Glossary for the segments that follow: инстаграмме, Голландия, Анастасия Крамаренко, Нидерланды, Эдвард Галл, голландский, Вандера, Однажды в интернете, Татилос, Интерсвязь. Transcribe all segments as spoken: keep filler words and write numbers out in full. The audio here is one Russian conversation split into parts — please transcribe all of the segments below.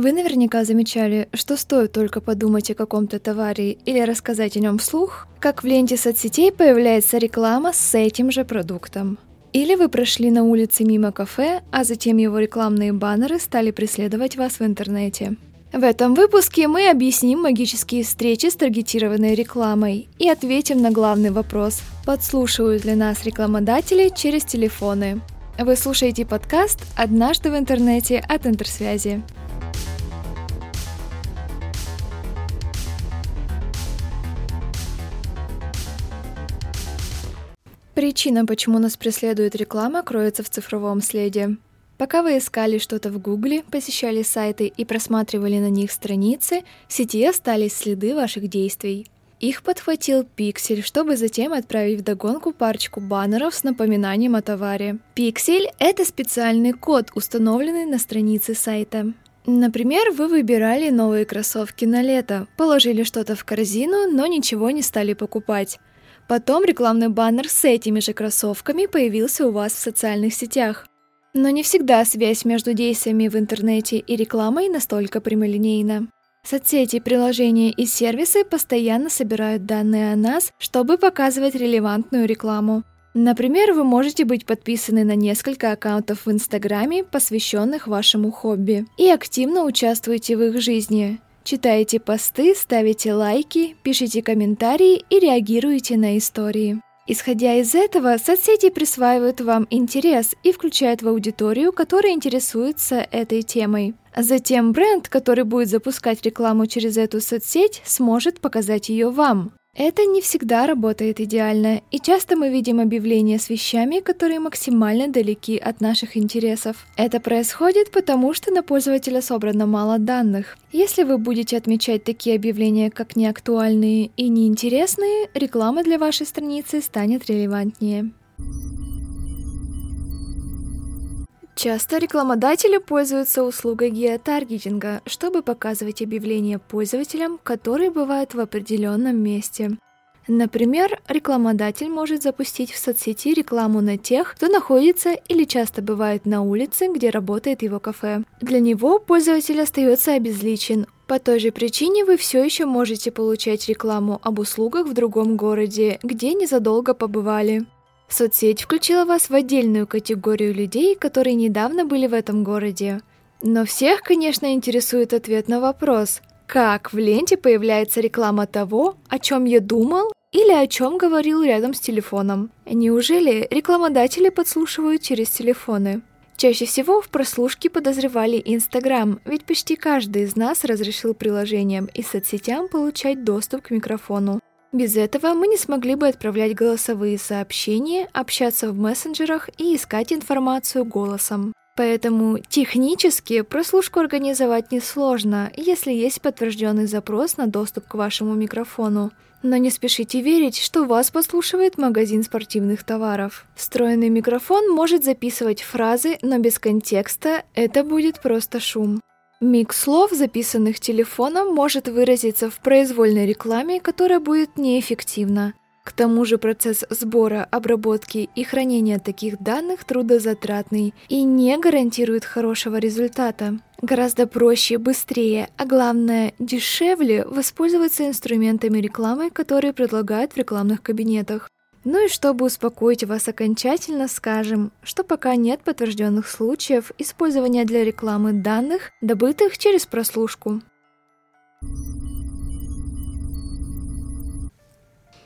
Вы наверняка замечали, что стоит только подумать о каком-то товаре или рассказать о нем вслух, как в ленте соцсетей появляется реклама с этим же продуктом. Или вы прошли на улице мимо кафе, а затем его рекламные баннеры стали преследовать вас в интернете. В этом выпуске мы объясним магические встречи с таргетированной рекламой и ответим на главный вопрос – подслушивают ли нас рекламодатели через телефоны? Вы слушаете подкаст «Однажды в интернете» от Интерсвязи. Причина, почему нас преследует реклама, кроется в цифровом следе. Пока вы искали что-то в Гугле, посещали сайты и просматривали на них страницы, в сети остались следы ваших действий. Их подхватил пиксель, чтобы затем отправить вдогонку парочку баннеров с напоминанием о товаре. Пиксель – это специальный код, установленный на странице сайта. Например, вы выбирали новые кроссовки на лето, положили что-то в корзину, но ничего не стали покупать. Потом рекламный баннер с этими же кроссовками появился у вас в социальных сетях. Но не всегда связь между действиями в интернете и рекламой настолько прямолинейна. Соцсети, приложения и сервисы постоянно собирают данные о нас, чтобы показывать релевантную рекламу. Например, вы можете быть подписаны на несколько аккаунтов в Инстаграме, посвященных вашему хобби, и активно участвуете в их жизни. Читаете посты, ставите лайки, пишите комментарии и реагируете на истории. Исходя из этого, соцсети присваивают вам интерес и включают в аудиторию, которая интересуется этой темой. Затем бренд, который будет запускать рекламу через эту соцсеть, сможет показать ее вам. Это не всегда работает идеально, и часто мы видим объявления с вещами, которые максимально далеки от наших интересов. Это происходит потому, что на пользователя собрано мало данных. Если вы будете отмечать такие объявления как неактуальные и неинтересные, реклама для вашей страницы станет релевантнее. Часто рекламодатели пользуются услугой геотаргетинга, чтобы показывать объявления пользователям, которые бывают в определенном месте. Например, рекламодатель может запустить в соцсети рекламу на тех, кто находится или часто бывает на улице, где работает его кафе. Для него пользователь остается обезличен. По той же причине вы все еще можете получать рекламу об услугах в другом городе, где незадолго побывали. Соцсеть включила вас в отдельную категорию людей, которые недавно были в этом городе. Но всех, конечно, интересует ответ на вопрос, как в ленте появляется реклама того, о чем я думал или о чем говорил рядом с телефоном. Неужели рекламодатели подслушивают через телефоны? Чаще всего в прослушке подозревали Инстаграм, ведь почти каждый из нас разрешил приложениям и соцсетям получать доступ к микрофону. Без этого мы не смогли бы отправлять голосовые сообщения, общаться в мессенджерах и искать информацию голосом. Поэтому технически прослушку организовать несложно, если есть подтвержденный запрос на доступ к вашему микрофону. Но не спешите верить, что вас подслушивает магазин спортивных товаров. Встроенный микрофон может записывать фразы, но без контекста это будет просто шум. Микс слов, записанных телефоном, может выразиться в произвольной рекламе, которая будет неэффективна. К тому же процесс сбора, обработки и хранения таких данных трудозатратный и не гарантирует хорошего результата. Гораздо проще, быстрее, а главное, дешевле воспользоваться инструментами рекламы, которые предлагают в рекламных кабинетах. Ну и чтобы успокоить вас окончательно, скажем, что пока нет подтвержденных случаев использования для рекламы данных, добытых через прослушку.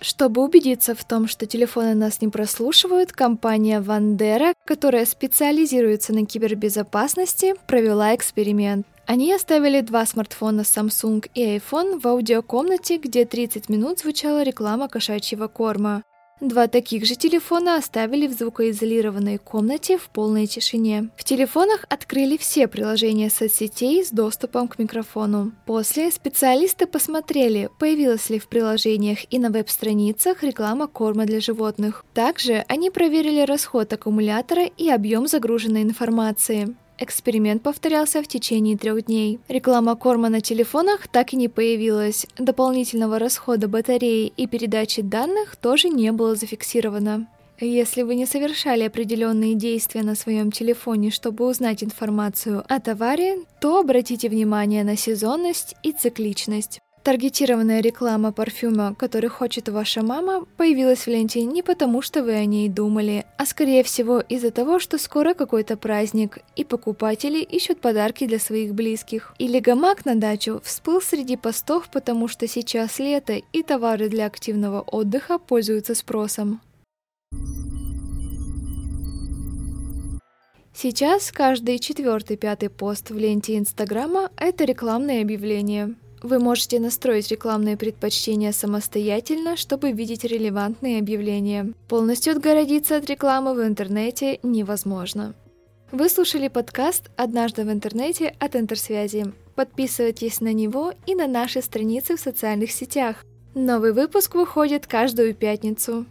Чтобы убедиться в том, что телефоны нас не прослушивают, компания Вандера, которая специализируется на кибербезопасности, провела эксперимент. Они оставили два смартфона Samsung и iPhone в аудиокомнате, где тридцать минут звучала реклама кошачьего корма. Два таких же телефона оставили в звукоизолированной комнате в полной тишине. В телефонах открыли все приложения соцсетей с доступом к микрофону. После специалисты посмотрели, появилась ли в приложениях и на веб-страницах реклама корма для животных. Также они проверили расход аккумулятора и объем загруженной информации. Эксперимент повторялся в течение трех дней. Реклама корма на телефонах так и не появилась. Дополнительного расхода батареи и передачи данных тоже не было зафиксировано. Если вы не совершали определенные действия на своем телефоне, чтобы узнать информацию о товаре, то обратите внимание на сезонность и цикличность. Таргетированная реклама парфюма, который хочет ваша мама, появилась в ленте не потому, что вы о ней думали, а скорее всего из-за того, что скоро какой-то праздник, и покупатели ищут подарки для своих близких. Или гамак на дачу всплыл среди постов, потому что сейчас лето, и товары для активного отдыха пользуются спросом. Сейчас каждый четвертый-пятый пост в ленте Инстаграма – это рекламные объявления. Вы можете настроить рекламные предпочтения самостоятельно, чтобы видеть релевантные объявления. Полностью отгородиться от рекламы в интернете невозможно. Вы слушали подкаст «Однажды в интернете» от Интерсвязи. Подписывайтесь на него и на наши страницы в социальных сетях. Новый выпуск выходит каждую пятницу.